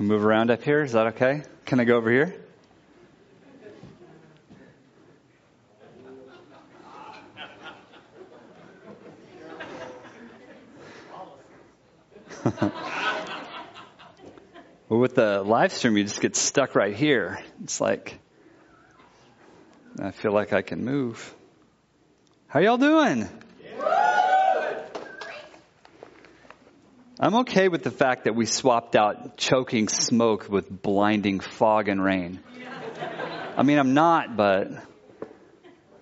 can move around up here. Is that okay? Can I go over here? Well, with the live stream, you just get stuck right here. It's like, I feel like I can move. How y'all doing? Yeah. I'm okay with the fact that we swapped out choking smoke with blinding fog and rain. I mean, I'm not, but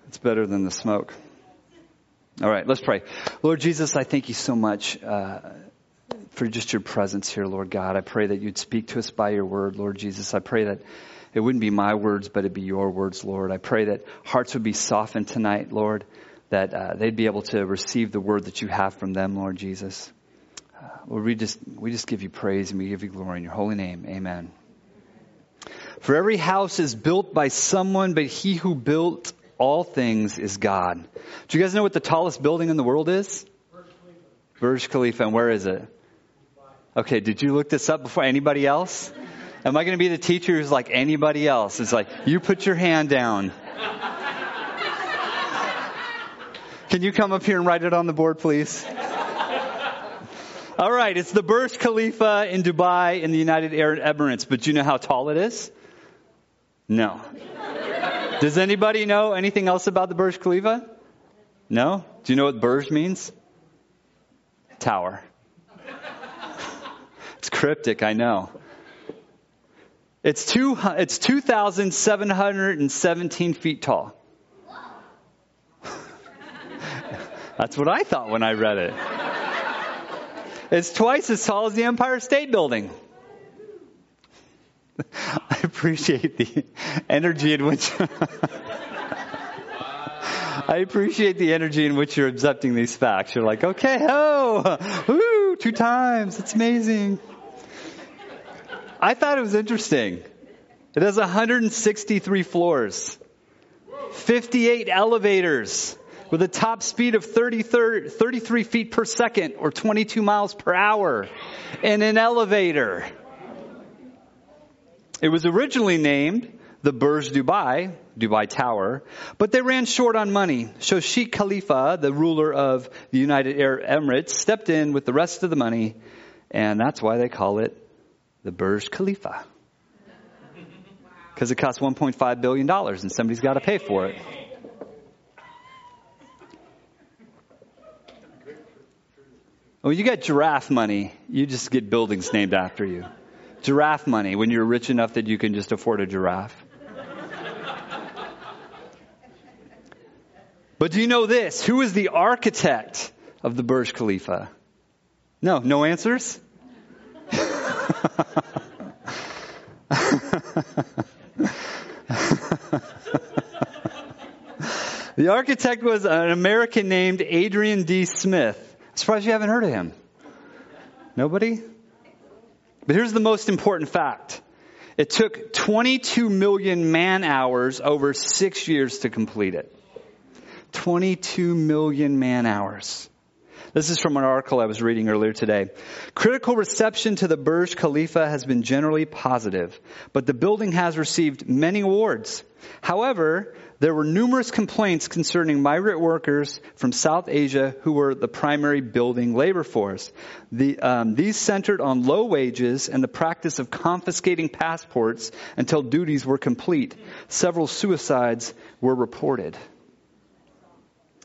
it's better than the smoke. All right, let's pray. Lord Jesus, I thank you so much for just your presence here, Lord God. I pray that you'd speak to us by your word, Lord Jesus. I pray that it wouldn't be my words, but it'd be your words, Lord. I pray that hearts would be softened tonight, Lord, that they'd be able to receive the word that you have from them, Lord Jesus. Lord, we just give you praise and we give you glory in your holy name. Amen. For every house is built by someone, but he who built all things is God. Do you guys know what the tallest building in the world is? Burj Khalifa. And where is it? Okay, did you look this up before anybody else? Am I going to be the teacher who's like anybody else? It's like, you put your hand down. Can you come up here and write it on the board, please? All right, it's the Burj Khalifa in Dubai in the United Arab Emirates. But do you know how tall it is? No. Does anybody know anything else about the Burj Khalifa? No? Do you know what Burj means? Tower. It's cryptic, I know. It's 2,717 feet tall. That's what I thought when I read it. It's twice as tall as the Empire State Building. I appreciate the energy in which you're accepting these facts. You're like, okay, oh, woo, 2 times. It's amazing. I thought it was interesting. It has 163 floors, 58 elevators with a top speed of 33 feet per second or 22 miles per hour in an elevator. It was originally named the Burj Dubai Tower, but they ran short on money. So Sheikh Khalifa, the ruler of the United Arab Emirates, stepped in with the rest of the money, and that's why they call it the Burj Khalifa. Because it costs $1.5 billion and somebody's got to pay for it. Well, you got giraffe money. You just get buildings named after you. Giraffe money, when you're rich enough that you can just afford a giraffe. But do you know this? Who is the architect of the Burj Khalifa? No answers? The architect was an American named Adrian D. Smith. I'm surprised you haven't heard of him. Nobody? But here's the most important fact. It took 22 million man hours over 6 years to complete it. 22 million man hours. This is from an article I was reading earlier today. Critical reception to the Burj Khalifa has been generally positive, but the building has received many awards. However, there were numerous complaints concerning migrant workers from South Asia who were the primary building labor force. These centered on low wages and the practice of confiscating passports until duties were complete. Several suicides were reported.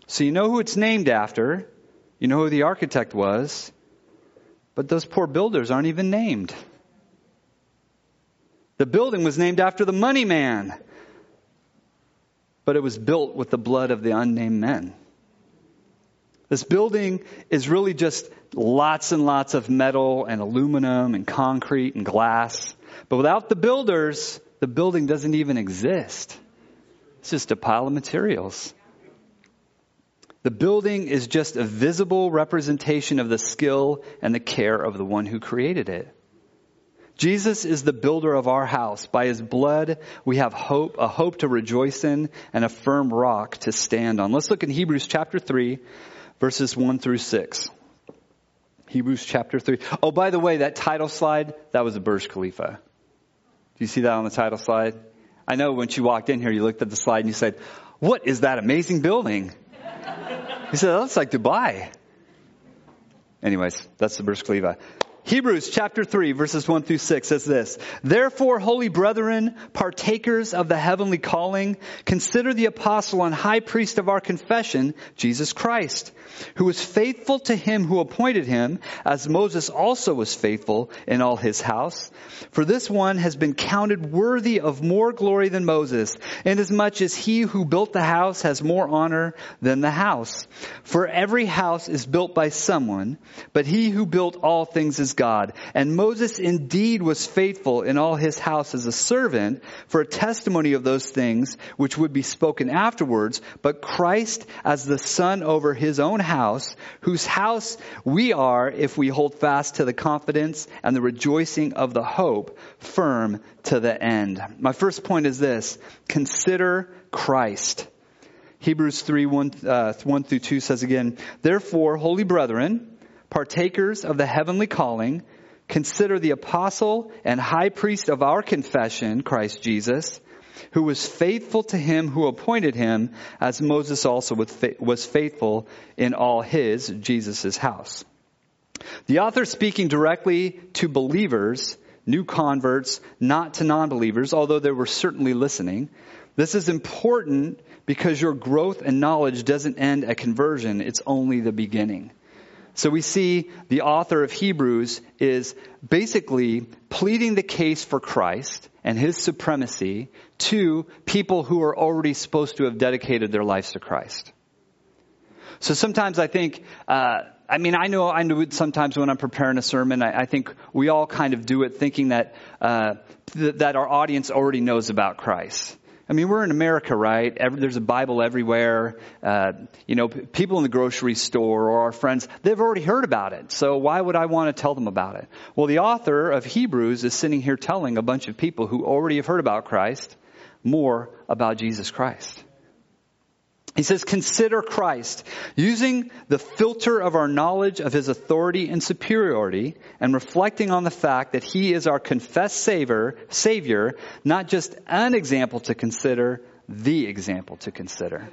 So you know who it's named after. You know who the architect was, but those poor builders aren't even named. The building was named after the money man, but it was built with the blood of the unnamed men. This building is really just lots and lots of metal and aluminum and concrete and glass. But without the builders, the building doesn't even exist. It's just a pile of materials. The building is just a visible representation of the skill and the care of the one who created it. Jesus is the builder of our house. By his blood, we have hope, a hope to rejoice in and a firm rock to stand on. Let's look in Hebrews chapter 3, verses 1 through 6. Hebrews chapter 3. Oh, by the way, that title slide, that was the Burj Khalifa. Do you see that on the title slide? I know when she walked in here, you looked at the slide and you said, what is that amazing building? You said, that looks like Dubai. Anyways, that's the Burj Khalifa. Hebrews chapter 3, verses 1 through 6 says this. Therefore, holy brethren, partakers of the heavenly calling, consider the apostle and high priest of our confession, Jesus Christ, who was faithful to him who appointed him, as Moses also was faithful in all his house. For this one has been counted worthy of more glory than Moses, inasmuch as he who built the house has more honor than the house. For every house is built by someone, but he who built all things is God. And Moses indeed was faithful in all his house as a servant for a testimony of those things which would be spoken afterwards, but Christ as the son over his own house, whose house we are if we hold fast to the confidence and the rejoicing of the hope firm to the end. My first point is this: consider Christ. Hebrews 3, 1 through 2 says again, therefore, holy brethren, partakers of the heavenly calling, consider the apostle and high priest of our confession, Christ Jesus, who was faithful to him who appointed him, as Moses also was faithful in all his, Jesus' house. The author speaking directly to believers, new converts, not to non-believers, although they were certainly listening. This is important because your growth and knowledge doesn't end at conversion. It's only the beginning. So we see the author of Hebrews is basically pleading the case for Christ and his supremacy to people who are already supposed to have dedicated their lives to Christ. So sometimes I think, I know sometimes when I'm preparing a sermon, I think we all kind of do it thinking that that our audience already knows about Christ. I mean, we're in America, right? There's a Bible everywhere. People in the grocery store or our friends, they've already heard about it. So why would I want to tell them about it? Well, the author of Hebrews is sitting here telling a bunch of people who already have heard about Christ more about Jesus Christ. He says, consider Christ, using the filter of our knowledge of his authority and superiority and reflecting on the fact that he is our confessed Savior, not just an example to consider, the example to consider.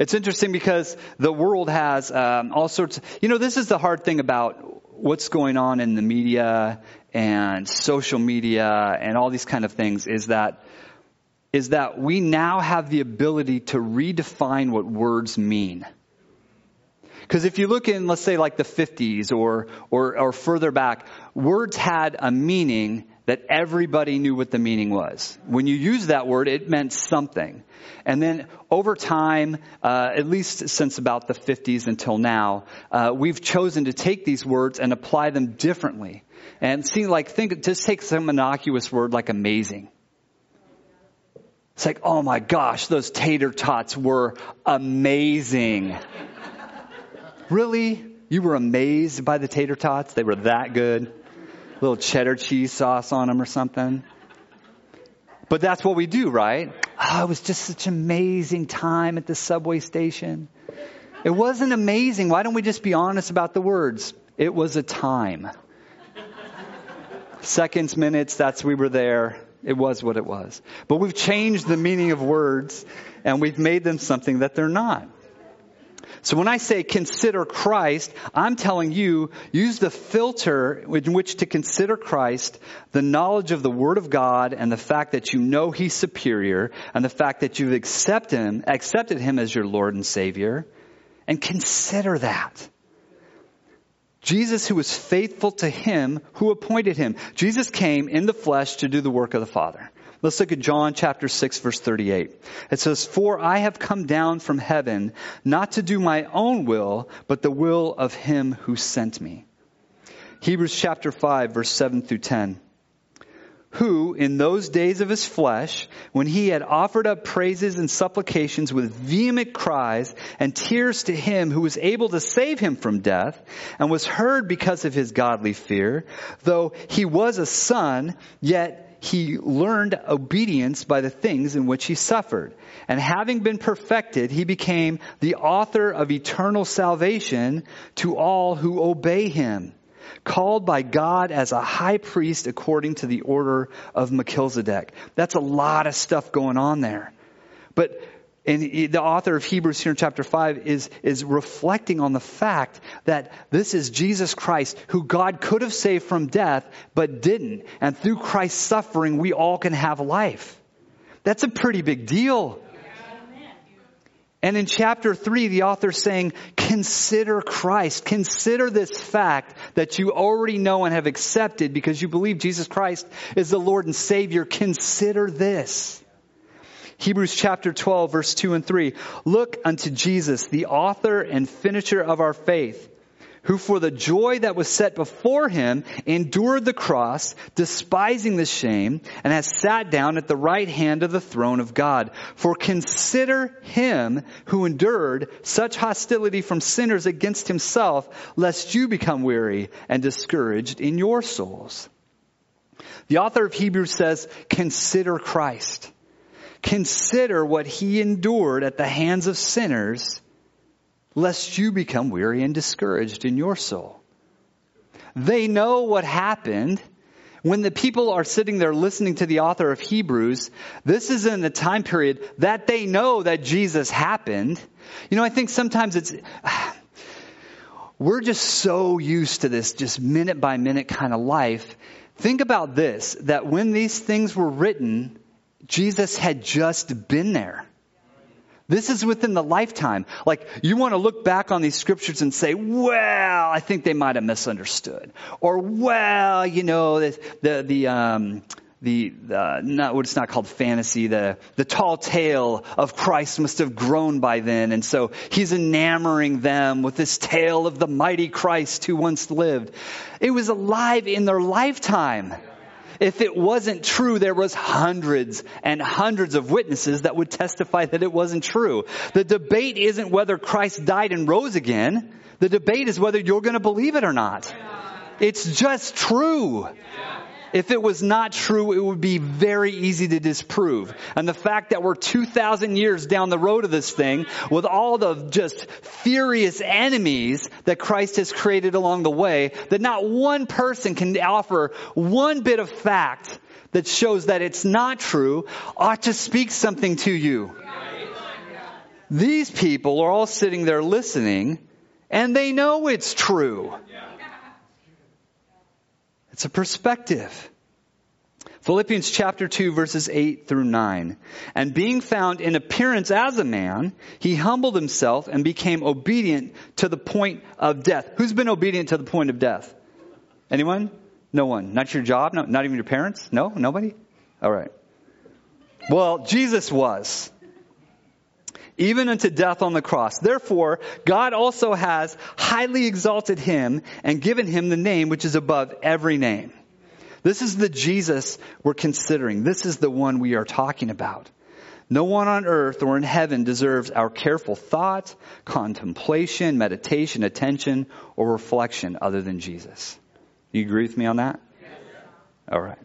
It's interesting because the world has all sorts. This is the hard thing about what's going on in the media and social media and all these kind of things is that we now have the ability to redefine what words mean. Because if you look in, let's say, like the 50s or further back, words had a meaning that everybody knew what the meaning was. When you used that word, it meant something. And then over time, at least since about the 50s until now, we've chosen to take these words and apply them differently. And just take some innocuous word like amazing. It's like, oh my gosh, those tater tots were amazing. Really? You were amazed by the tater tots? They were that good? A little cheddar cheese sauce on them or something. But that's what we do, right? Oh, it was just such an amazing time at the subway station. It wasn't amazing. Why don't we just be honest about the words? It was a time. Seconds, minutes, we were there. It was what it was. But we've changed the meaning of words and we've made them something that they're not. So when I say consider Christ, I'm telling you, use the filter in which to consider Christ, the knowledge of the Word of God and the fact that you know He's superior and the fact that you've accepted Him as your Lord and Savior, and consider that. Jesus, who was faithful to him, who appointed him. Jesus came in the flesh to do the work of the Father. Let's look at John chapter 6, verse 38. It says, for I have come down from heaven, not to do my own will, but the will of him who sent me. Hebrews chapter 5, verse 7 through 10. Who in those days of his flesh, when he had offered up praises and supplications with vehement cries and tears to him who was able to save him from death, and was heard because of his godly fear, though he was a son, yet he learned obedience by the things in which he suffered. And having been perfected, he became the author of eternal salvation to all who obey him. called by God as a high priest according to the order of Melchizedek. That's a lot of stuff going on there. But and the author of Hebrews here in chapter 5 is reflecting on the fact that this is Jesus Christ, who God could have saved from death, but didn't. And through Christ's suffering, we all can have life. That's a pretty big deal. And in chapter 3, the author's saying, consider Christ. Consider this fact that you already know and have accepted because you believe Jesus Christ is the Lord and Savior. Consider this. Hebrews chapter 12, verse 2 and 3. Look unto Jesus, the author and finisher of our faith, who for the joy that was set before him endured the cross, despising the shame, and has sat down at the right hand of the throne of God. For consider him who endured such hostility from sinners against himself, lest you become weary and discouraged in your souls. The author of Hebrews says, consider Christ. Consider what he endured at the hands of sinners, lest you become weary and discouraged in your soul. They know what happened. When the people are sitting there listening to the author of Hebrews, this is in the time period that they know that Jesus happened. You know, I think sometimes it's, we're just so used to this just minute by minute kind of life. Think about this, that when these things were written, Jesus had just been there. This is within the lifetime. Like, you want to look back on these scriptures and say, well, I think they might have misunderstood. Or, well, you know, the tall tale of Christ must have grown by then. And so he's enamoring them with this tale of the mighty Christ who once lived. It was alive in their lifetime. If it wasn't true, there was hundreds and hundreds of witnesses that would testify that it wasn't true. The debate isn't whether Christ died and rose again. The debate is whether you're going to believe it or not. It's just true. If it was not true, it would be very easy to disprove. And the fact that we're 2,000 years down the road of this thing with all the just furious enemies that Christ has created along the way, that not one person can offer one bit of fact that shows that it's not true, ought to speak something to you. These people are all sitting there listening, and they know it's true. It's a perspective. Philippians chapter 2, verses 8 through 9. And being found in appearance as a man, he humbled himself and became obedient to the point of death. Who's been obedient to the point of death? Anyone? No one. Not your job? No, not even your parents? No? Nobody? All right. Well, Jesus was. Even unto death on the cross. Therefore, God also has highly exalted him and given him the name which is above every name. This is the Jesus we're considering. This is the one we are talking about. No one on earth or in heaven deserves our careful thought, contemplation, meditation, attention, or reflection other than Jesus. You agree with me on that? Yes. All right.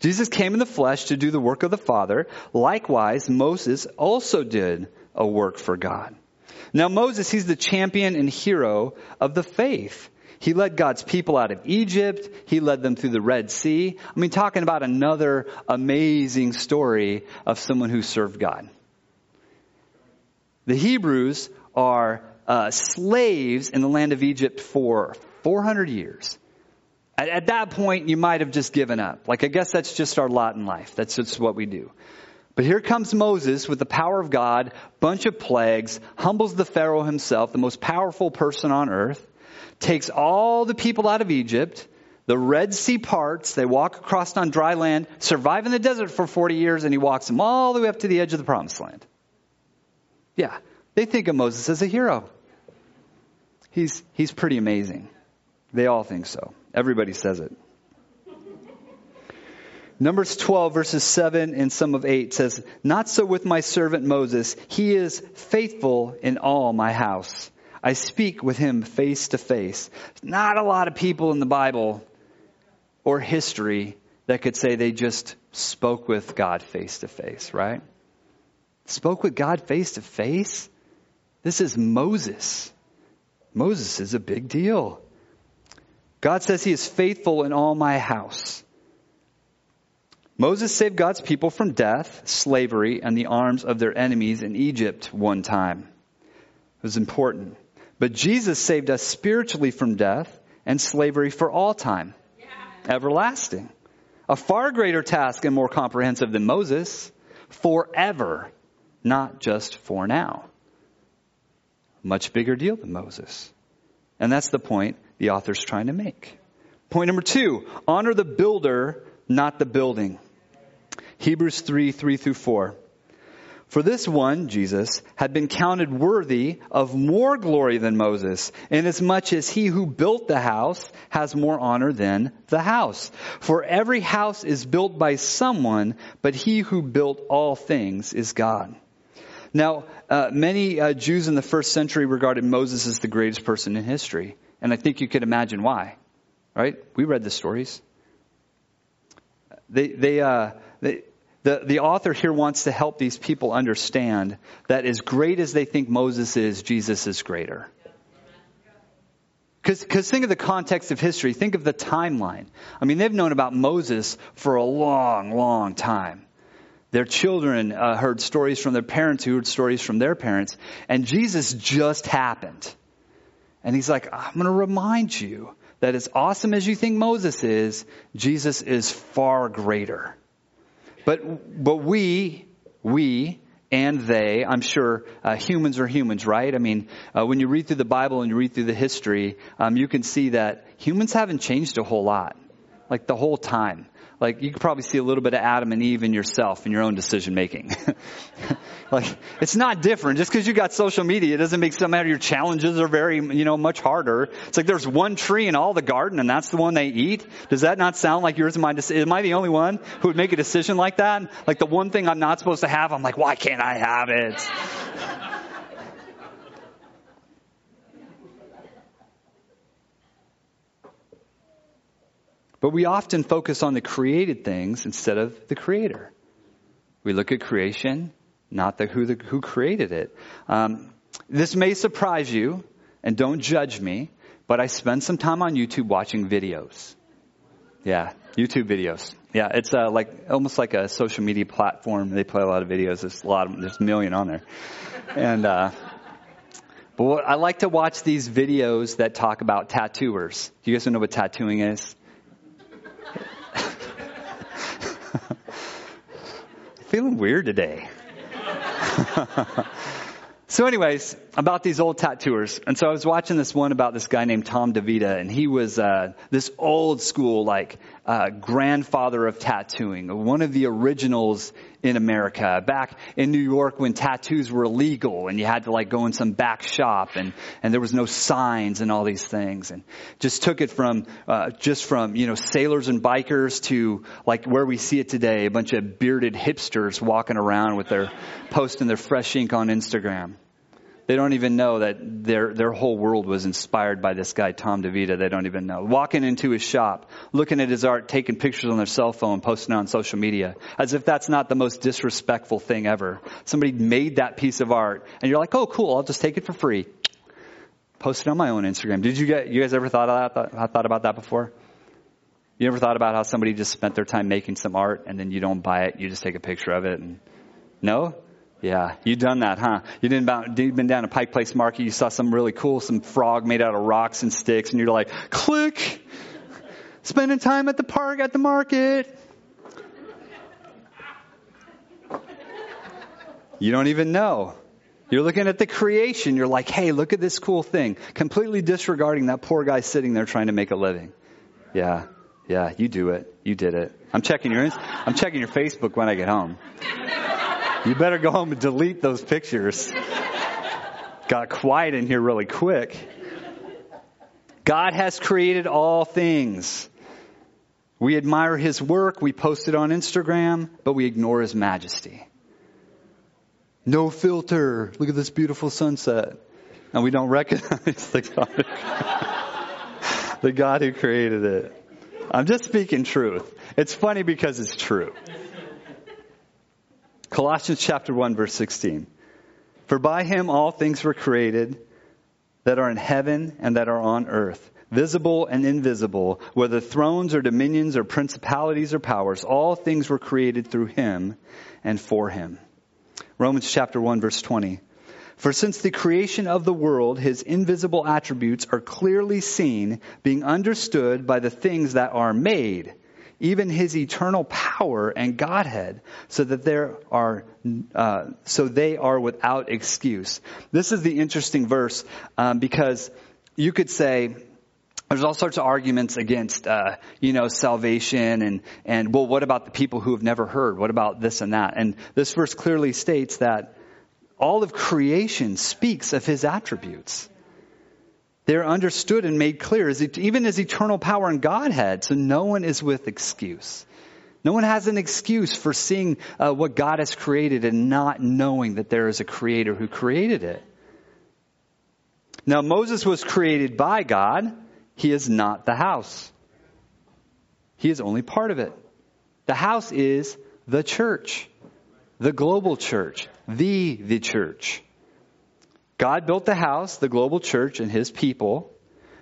Jesus came in the flesh to do the work of the Father. Likewise, Moses also did a work for God. Now Moses, he's the champion and hero of the faith. He led God's people out of Egypt. He led them through the Red Sea. I mean, talking about another amazing story of someone who served God. The Hebrews are slaves in the land of Egypt for 400 years. At that point, you might have just given up. Like, I guess that's just our lot in life. That's just what we do. But here comes Moses with the power of God, bunch of plagues, humbles the Pharaoh himself, the most powerful person on earth, takes all the people out of Egypt, the Red Sea parts, they walk across on dry land, survive in the desert for 40 years, and he walks them all the way up to the edge of the promised land. Yeah, they think of Moses as a hero. He's pretty amazing. They all think so. Everybody says it. Numbers 12, verses 7 and some of 8 says, not so with my servant Moses. He is faithful in all my house. I speak with him face to face. Not a lot of people in the Bible or history that could say they just spoke with God face to face, right? Spoke with God face to face? This is Moses. Moses is a big deal. God says he is faithful in all my house. Moses saved God's people from death, slavery, and the arms of their enemies in Egypt one time. It was important. But Jesus saved us spiritually from death and slavery for all time. Yeah. Everlasting. A far greater task and more comprehensive than Moses. Forever. Not just for now. Much bigger deal than Moses. And that's the point the author's trying to make. Point number 2. Honor the builder, not the building. Hebrews 3:3-4. For this one, Jesus, had been counted worthy of more glory than Moses, inasmuch as he who built the house has more honor than the house. For every house is built by someone, but he who built all things is God. Now, many Jews in the first century regarded Moses as the greatest person in history. And I think you can imagine why, right? We read the stories. The author here wants to help these people understand that as great as they think Moses is, Jesus is greater. Because think of the context of history. Think of the timeline. I mean, they've known about Moses for a long, long time. Their children heard stories from their parents who heard stories from their parents. And Jesus just happened. And he's like, I'm going to remind you that as awesome as you think Moses is, Jesus is far greater. But we and they, I'm sure humans are humans, right? I mean, when you read through the Bible and you read through the history, you can see that humans haven't changed a whole lot, like the whole time. Like you could probably see a little bit of Adam and Eve in yourself and your own decision making. Like it's not different. Just because you got social media, it doesn't make some of your challenges are very, much harder. It's like there's one tree in all the garden and that's the one they eat. Does that not sound like yours and mine? Am I the only one who would make a decision like that? Like the one thing I'm not supposed to have, I'm like, why can't I have it? But we often focus on the created things instead of the creator. We look at creation, not who created it. This may surprise you, and don't judge me, but I spend some time on YouTube watching videos. Yeah, YouTube videos. Yeah, it's almost like a social media platform. They play a lot of videos. There's a million on there. And but I like to watch these videos that talk about tattooers. Do you guys know what tattooing is? Feeling weird today. So anyways, about these old tattooers. And so I was watching this one about this guy named Tom DeVita, and he was this old school grandfather of tattooing, one of the originals in America. Back in New York when tattoos were illegal and you had to go in some back shop and there was no signs and all these things, and just took it from sailors and bikers to where we see it today, a bunch of bearded hipsters walking around with their posting their fresh ink on Instagram. They don't even know that their whole world was inspired by this guy, Tom DeVita. They don't even know. Walking into his shop, looking at his art, taking pictures on their cell phone, posting it on social media, as if that's not the most disrespectful thing ever. Somebody made that piece of art and you're like, oh, cool. I'll just take it for free. Post it on my own Instagram. You guys ever thought about that before? You ever thought about how somebody just spent their time making some art and then you don't buy it. You just take a picture of it. And no? Yeah, you done that, huh? You've been down to Pike Place Market. You saw some frog made out of rocks and sticks. And you're like, click, spending time at the park, at the market. You don't even know. You're looking at the creation. You're like, hey, look at this cool thing. Completely disregarding that poor guy sitting there trying to make a living. Yeah, you do it. You did it. I'm checking your Facebook when I get home. You better go home and delete those pictures. Got quiet in here really quick. God has created all things. We admire his work. We post it on Instagram, but we ignore his majesty. No filter. Look at this beautiful sunset. And we don't recognize the God who created it. I'm just speaking truth. It's funny because it's true. Colossians chapter 1, verse 16. For by him all things were created that are in heaven and that are on earth, visible and invisible, whether thrones or dominions or principalities or powers, all things were created through him and for him. Romans chapter 1, verse 20. For since the creation of the world, his invisible attributes are clearly seen, being understood by the things that are made, even his eternal power and Godhead, so they are without excuse. This is the interesting verse because you could say there's all sorts of arguments against, salvation and well, what about the people who have never heard? What about this and that? And this verse clearly states that all of creation speaks of his attributes. They're understood and made clear, even as eternal power and Godhead. So no one is with excuse. No one has an excuse for seeing what God has created and not knowing that there is a creator who created it. Now, Moses was created by God. He is not the house. He is only part of it. The house is the church, the global church, the church. God built the house, the global church, and his people.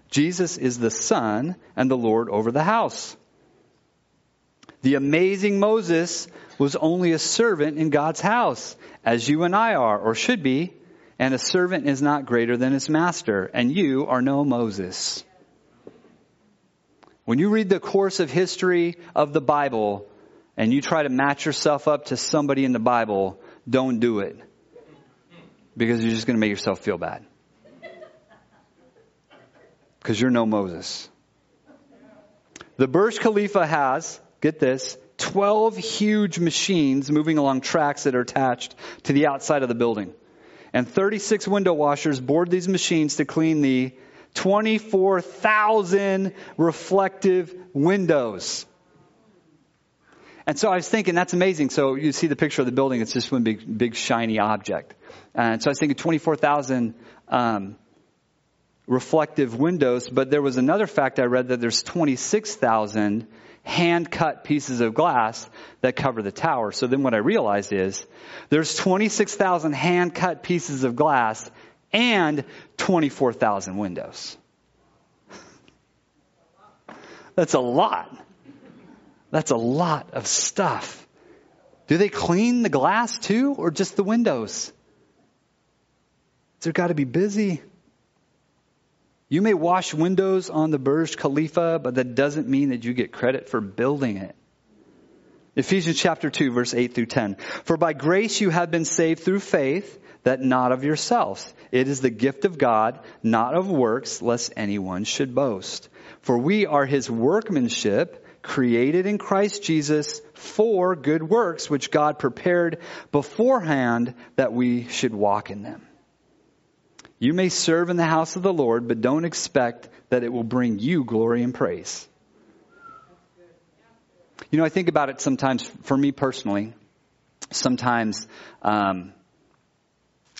Jesus is the Son and the Lord over the house. The amazing Moses was only a servant in God's house, as you and I are, or should be, and a servant is not greater than his master, and you are no Moses. When you read the course of history of the Bible and you try to match yourself up to somebody in the Bible, don't do it. Because you're just going to make yourself feel bad. Because you're no Moses. The Burj Khalifa has, get this, 12 huge machines moving along tracks that are attached to the outside of the building. And 36 window washers board these machines to clean the 24,000 reflective windows. And so I was thinking, that's amazing. So you see the picture of the building. It's just one big shiny object. And so I was thinking 24,000 reflective windows. But there was another fact I read that there's 26,000 hand-cut pieces of glass that cover the tower. So then what I realized is there's 26,000 hand-cut pieces of glass and 24,000 windows. That's a lot. That's a lot of stuff. Do they clean the glass too, or just the windows? They've got to be busy. You may wash windows on the Burj Khalifa, but that doesn't mean that you get credit for building it. Ephesians chapter 2, verse 8 through 10. For by grace you have been saved through faith, that not of yourselves. It is the gift of God, not of works, lest anyone should boast. For we are his workmanship, created in Christ Jesus for good works, which God prepared beforehand that we should walk in them. You may serve in the house of the Lord, but don't expect that it will bring you glory and praise. You know, I think about it sometimes, for me personally, sometimes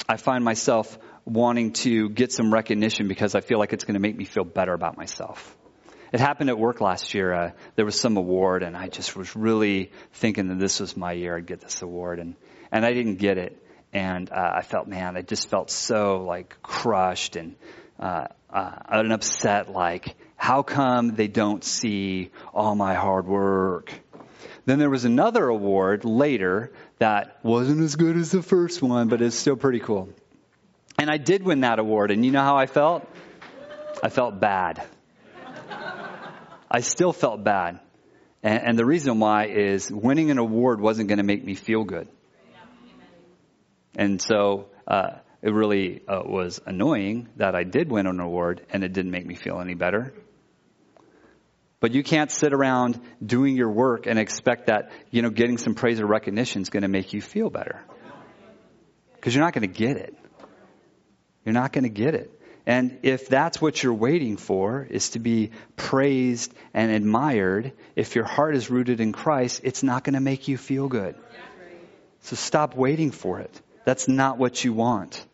I find myself wanting to get some recognition because I feel like it's going to make me feel better about myself. It happened at work last year. There was some award, and I just was really thinking that this was my year. I'd get this award, and I didn't get it. And I felt, man, I just felt so like crushed and upset. Like, how come they don't see all my hard work? Then there was another award later that wasn't as good as the first one, but it's still pretty cool. And I did win that award, and you know how I felt? I felt bad. I still felt bad. And the reason why is winning an award wasn't going to make me feel good. And so it really was annoying that I did win an award and it didn't make me feel any better. But you can't sit around doing your work and expect that, you know, getting some praise or recognition is going to make you feel better. Because you're not going to get it. You're not going to get it. And if that's what you're waiting for, is to be praised and admired, if your heart is rooted in Christ, it's not going to make you feel good. So stop waiting for it. That's not what you want.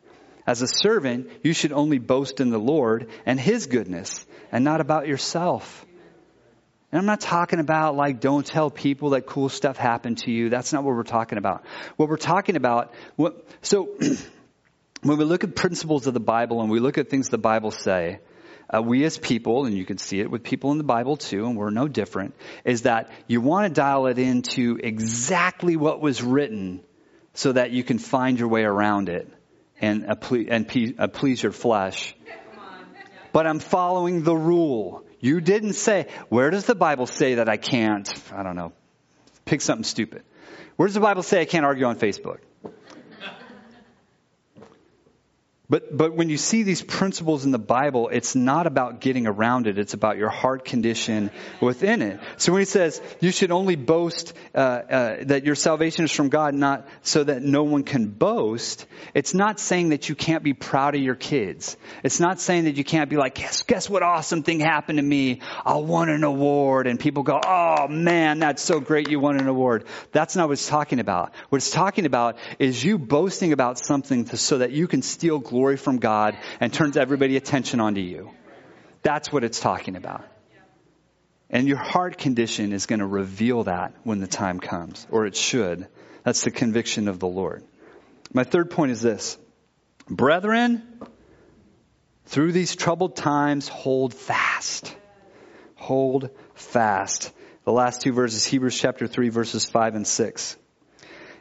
As a servant, you should only boast in the Lord and his goodness and not about yourself. And I'm not talking about like, don't tell people that cool stuff happened to you. That's not what we're talking about. What we're talking about, when we look at principles of the Bible and we look at things the Bible say, we as people, and you can see it with people in the Bible too, and we're no different, is that you want to dial it into exactly what was written so that you can find your way around it and please your flesh. But I'm following the rule. You didn't say, where does the Bible say that I can't, I don't know, pick something stupid. Where does the Bible say I can't argue on Facebook? But when you see these principles in the Bible, it's not about getting around it. It's about your heart condition within it. So when he says you should only boast that your salvation is from God, not so that no one can boast, it's not saying that you can't be proud of your kids. It's not saying that you can't be like, guess what awesome thing happened to me? I won an award. And people go, oh, man, that's so great you won an award. That's not what it's talking about. What it's talking about is you boasting about something so that you can steal glory from God and turns everybody's attention onto you. That's what it's talking about. And your heart condition is going to reveal that when the time comes, or it should. That's the conviction of the Lord. My third point is this. Brethren, through these troubled times, hold fast. Hold fast. The last two verses, Hebrews chapter 3, verses 5 and 6.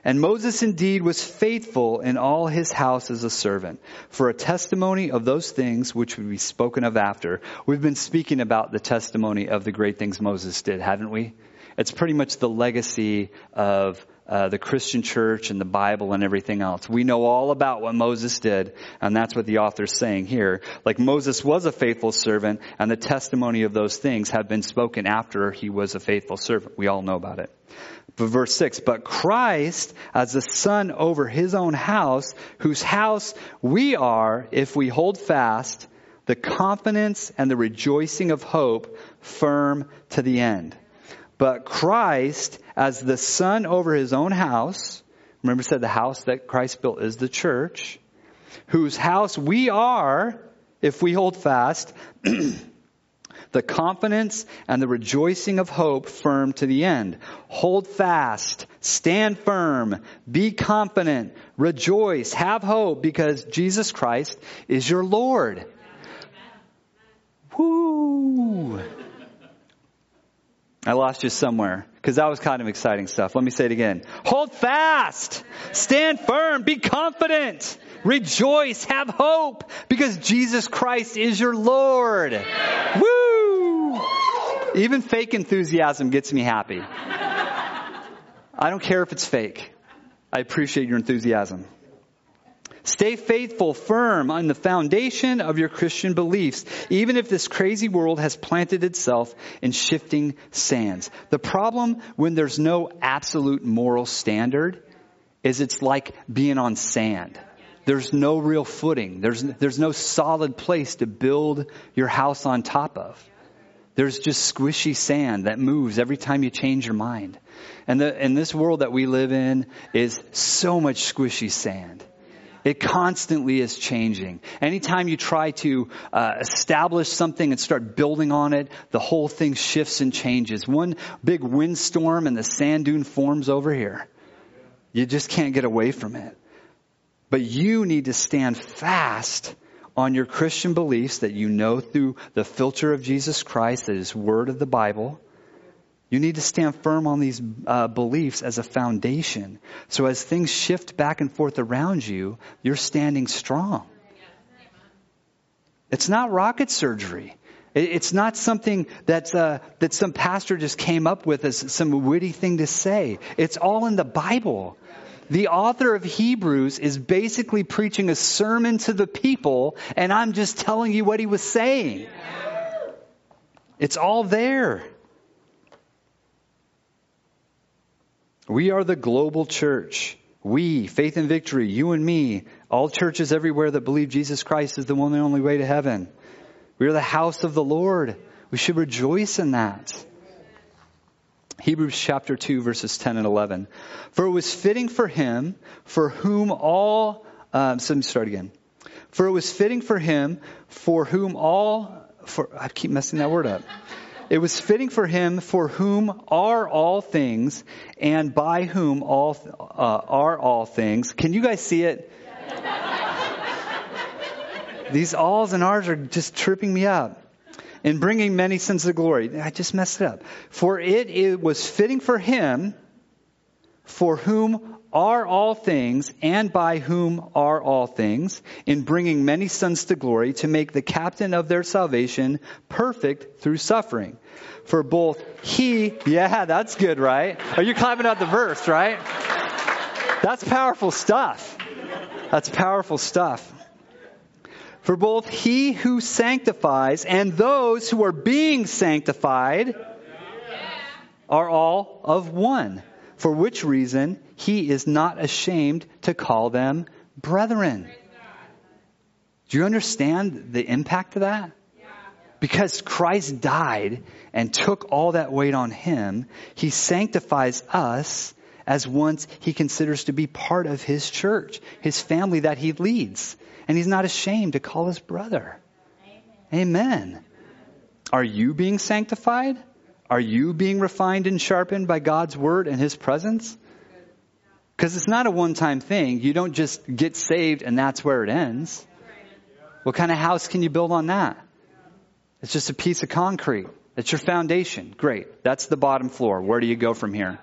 And Moses indeed was faithful in all his house as a servant for a testimony of those things which would be spoken of after. We've been speaking about the testimony of the great things Moses did, haven't we? It's pretty much the legacy of the Christian church and the Bible and everything else. We know all about what Moses did, and that's what the author's saying here. Like Moses was a faithful servant, and the testimony of those things have been spoken after he was a faithful servant. We all know about it. But verse 6, but Christ as the son over his own house, whose house we are, if we hold fast, the confidence and the rejoicing of hope firm to the end. But Christ, as the son over his own house, remember it said the house that Christ built is the church, whose house we are, if we hold fast, the confidence and the rejoicing of hope firm to the end. Hold fast, stand firm, be confident, rejoice, have hope, because Jesus Christ is your Lord. Woo! I lost you somewhere because that was kind of exciting stuff. Let me say it again. Hold fast. Stand firm. Be confident. Rejoice. Have hope because Jesus Christ is your Lord. Yeah. Woo! Even fake enthusiasm gets me happy. I don't care if it's fake. I appreciate your enthusiasm. Stay faithful, firm on the foundation of your Christian beliefs, even if this crazy world has planted itself in shifting sands. The problem when there's no absolute moral standard is it's like being on sand. There's no real footing. There's no solid place to build your house on top of. There's just squishy sand that moves every time you change your mind. And this world that we live in is so much squishy sand. It constantly is changing. Anytime you try to establish something and start building on it, the whole thing shifts and changes. One big windstorm and the sand dune forms over here. You just can't get away from it. But you need to stand fast on your Christian beliefs that you know through the filter of Jesus Christ, that is word of the Bible. You need to stand firm on these beliefs as a foundation. So as things shift back and forth around you, you're standing strong. It's not rocket surgery. It's not something that some pastor just came up with as some witty thing to say. It's all in the Bible. The author of Hebrews is basically preaching a sermon to the people, and I'm just telling you what he was saying. It's all there. We are the global church. We, Faith and Victory, you and me, all churches everywhere that believe Jesus Christ is the one and only way to heaven. We are the house of the Lord. We should rejoice in that. Hebrews chapter 2, verses 10 and 11. For it was fitting for him, for whom all... so let me start again. For it was fitting for him, for whom all... I keep messing that word up. It was fitting for him for whom are all things and by whom all are all things. Can you guys see it? These alls and r's are just tripping me up. And bringing many sins to glory. I just messed it up. For it was fitting for him, for whom are all things, and by whom are all things, in bringing many sons to glory, to make the captain of their salvation perfect through suffering. For both he, yeah, that's good, right? Are you climbing out the verse, right? That's powerful stuff. That's powerful stuff. For both he who sanctifies and those who are being sanctified are all of one, for which reason he is not ashamed to call them brethren. Do you understand the impact of that? Because Christ died and took all that weight on him, he sanctifies us as ones he considers to be part of his church, his family that he leads. And he's not ashamed to call his brother. Amen. Amen. Are you being sanctified? Are you being refined and sharpened by God's word and his presence? Because it's not a one-time thing. You don't just get saved and that's where it ends. What kind of house can you build on that? It's just a piece of concrete. It's your foundation. Great. That's the bottom floor. Where do you go from here?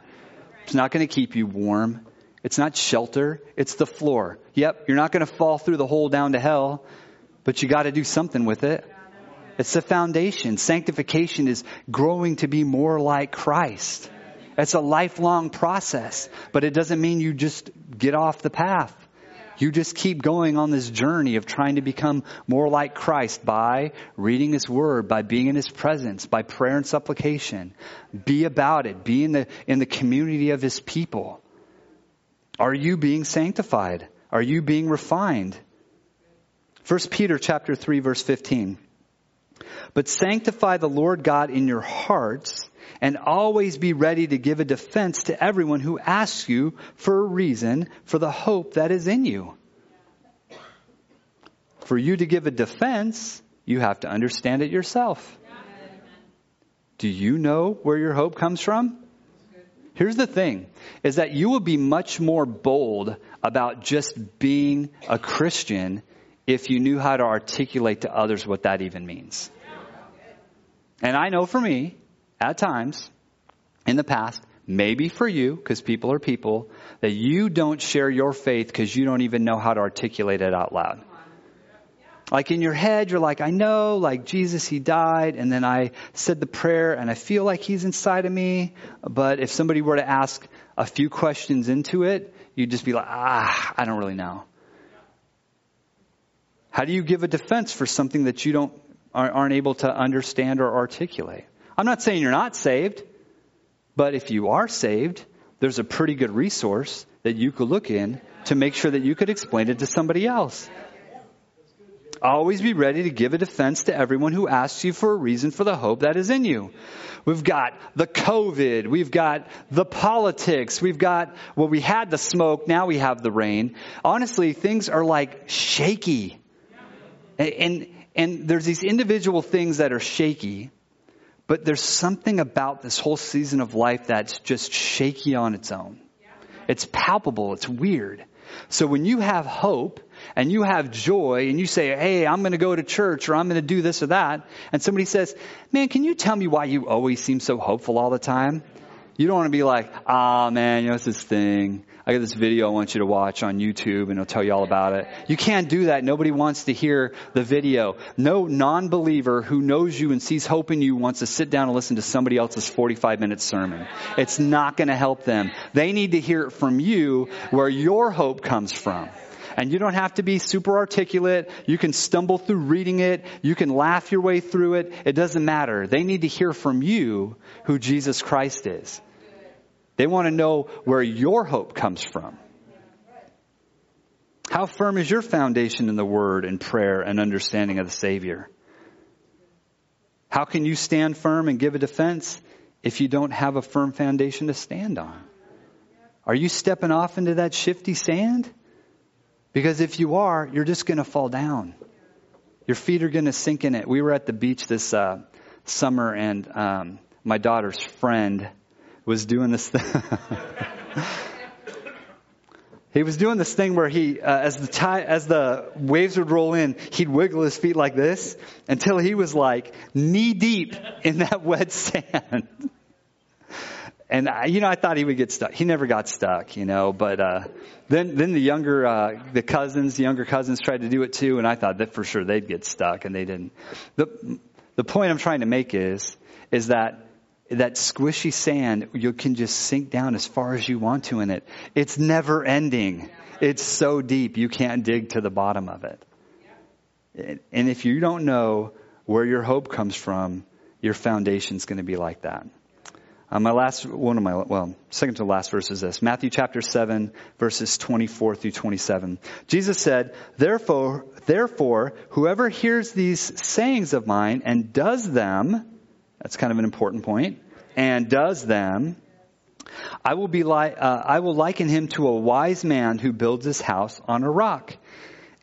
It's not going to keep you warm. It's not shelter. It's the floor. Yep, you're not going to fall through the hole down to hell, but you got to do something with it. It's the foundation. Sanctification is growing to be more like Christ. It's a lifelong process, but it doesn't mean you just get off the path. You just keep going on this journey of trying to become more like Christ by reading his word, by being in his presence, by prayer and supplication. Be about it. Be in the community of his people. Are you being sanctified? Are you being refined? 1 Peter chapter 3, verse 15. But sanctify the Lord God in your hearts, and always be ready to give a defense to everyone who asks you for a reason for the hope that is in you. For you to give a defense, you have to understand it yourself. Do you know where your hope comes from? Here's the thing, is that you will be much more bold about just being a Christian if you knew how to articulate to others what that even means. And I know for me, at times, in the past, maybe for you, because people are people, that you don't share your faith because you don't even know how to articulate it out loud. Like in your head, you're like, I know, like Jesus, he died. And then I said the prayer and I feel like he's inside of me. But if somebody were to ask a few questions into it, you'd just be like, I don't really know. How do you give a defense for something that you aren't able to understand or articulate? I'm not saying you're not saved, but if you are saved, there's a pretty good resource that you could look in to make sure that you could explain it to somebody else. Always be ready to give a defense to everyone who asks you for a reason for the hope that is in you. We've got the COVID. We've got the politics. We've got, well, we had the smoke. Now we have the rain. Honestly, things are like shaky. And there's these individual things that are shaky, but there's something about this whole season of life that's just shaky on its own. It's palpable. It's weird. So when you have hope, and you have joy and you say, hey, I'm going to go to church or I'm going to do this or that. And somebody says, man, can you tell me why you always seem so hopeful all the time? You don't want to be like, man, it's this thing. I got this video I want you to watch on YouTube and it'll tell you all about it. You can't do that. Nobody wants to hear the video. No non-believer who knows you and sees hope in you wants to sit down and listen to somebody else's 45-minute sermon. It's not going to help them. They need to hear it from you where your hope comes from. And you don't have to be super articulate. You can stumble through reading it. You can laugh your way through it. It doesn't matter. They need to hear from you who Jesus Christ is. They want to know where your hope comes from. How firm is your foundation in the word and prayer and understanding of the Savior? How can you stand firm and give a defense if you don't have a firm foundation to stand on? Are you stepping off into that shifty sand? Because if you are, you're just going to fall down. Your feet are going to sink in it. We were at the beach this summer, and my daughter's friend was doing this thing. He was doing this thing where he, as the waves would roll in, he'd wiggle his feet like this until he was like knee deep in that wet sand. And I thought he would get stuck. He never got stuck, but then the younger cousins tried to do it too. And I thought that for sure they'd get stuck, and they didn't. The point I'm trying to make is that squishy sand, you can just sink down as far as you want to in it. It's never ending. It's so deep, you can't dig to the bottom of it. And if you don't know where your hope comes from, your foundation's going to be like that. Second to last verse is this. Matthew chapter 7, verses 24 through 27. Jesus said, Therefore, whoever hears these sayings of mine and does them, that's kind of an important point, and does them, I will liken him to a wise man who builds his house on a rock.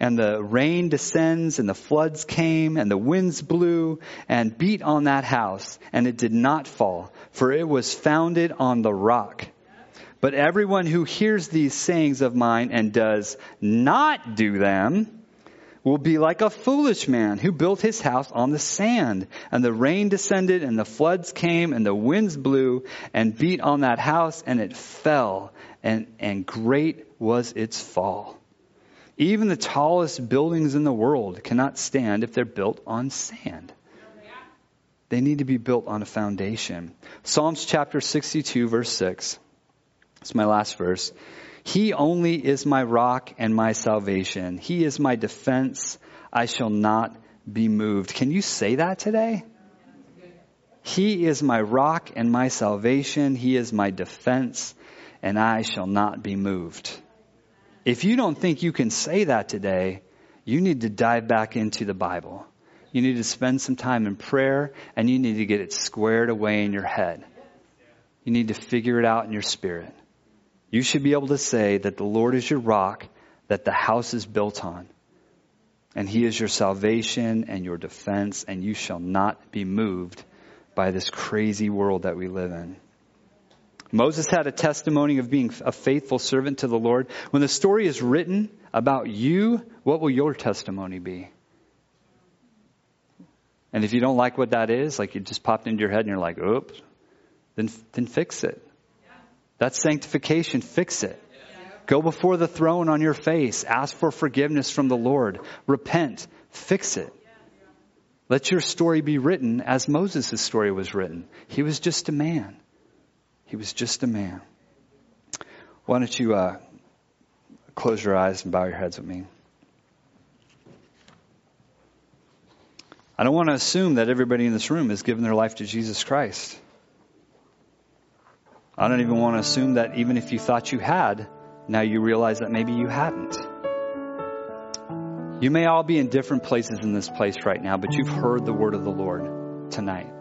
And the rain descends, and the floods came, and the winds blew and beat on that house, and it did not fall, for it was founded on the rock. But everyone who hears these sayings of mine and does not do them will be like a foolish man who built his house on the sand. And the rain descended, and the floods came, and the winds blew and beat on that house, and it fell, and great was its fall. Even the tallest buildings in the world cannot stand if they're built on sand. They need to be built on a foundation. Psalms chapter 62, verse 6. It's my last verse. He only is my rock and my salvation. He is my defense. I shall not be moved. Can you say that today? He is my rock and my salvation. He is my defense, and I shall not be moved. If you don't think you can say that today, you need to dive back into the Bible. You need to spend some time in prayer, and you need to get it squared away in your head. You need to figure it out in your spirit. You should be able to say that the Lord is your rock, that the house is built on, and He is your salvation and your defense, and you shall not be moved by this crazy world that we live in. Moses had a testimony of being a faithful servant to the Lord. When the story is written about you, what will your testimony be? And if you don't like what that is, like it just popped into your head and you're like, oops, then fix it. That's sanctification. Fix it. Go before the throne on your face. Ask for forgiveness from the Lord. Repent. Fix it. Let your story be written as Moses' story was written. He was just a man. He was just a man. Why don't you close your eyes and bow your heads with me? I don't want to assume that everybody in this room has given their life to Jesus Christ. I don't even want to assume that even if you thought you had, now you realize that maybe you hadn't. You may all be in different places in this place right now, but you've heard the word of the Lord tonight.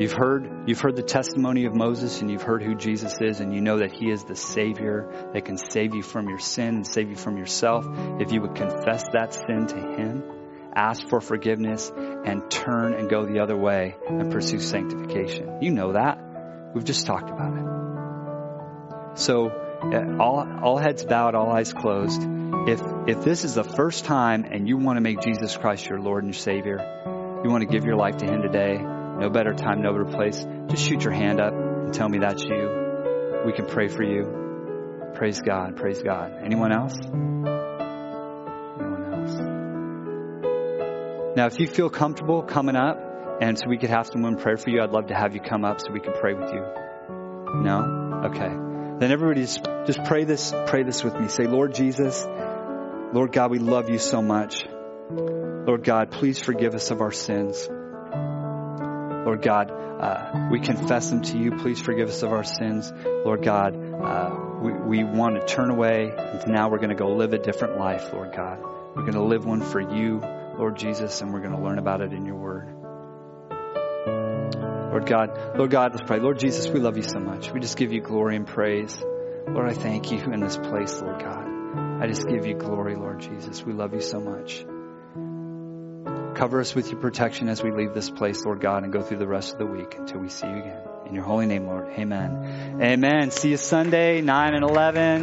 You've heard the testimony of Moses, and you've heard who Jesus is, and you know that He is the Savior that can save you from your sin and save you from yourself. If you would confess that sin to Him, ask for forgiveness, and turn and go the other way and pursue sanctification. You know that. We've just talked about it. So all heads bowed, all eyes closed. If this is the first time and you want to make Jesus Christ your Lord and your Savior, you want to give your life to Him today, no better time, no better place. Just shoot your hand up and tell me that's you. We can pray for you. Praise God. Praise God. Anyone else? Anyone else? Now, if you feel comfortable coming up and so we could have someone pray for you, I'd love to have you come up so we can pray with you. No? Okay. Then everybody just pray this with me. Say, Lord Jesus, Lord God, we love you so much. Lord God, please forgive us of our sins. Lord God, we confess them to you. Please forgive us of our sins. Lord God, we want to turn away. And now we're going to go live a different life, Lord God. We're going to live one for you, Lord Jesus, and we're going to learn about it in your word. Lord God, let's pray. Lord Jesus, we love you so much. We just give you glory and praise. Lord, I thank you in this place, Lord God. I just give you glory, Lord Jesus. We love you so much. Cover us with your protection as we leave this place, Lord God, and go through the rest of the week until we see you again. In your holy name, Lord. Amen. Amen. See you Sunday, 9 and 11.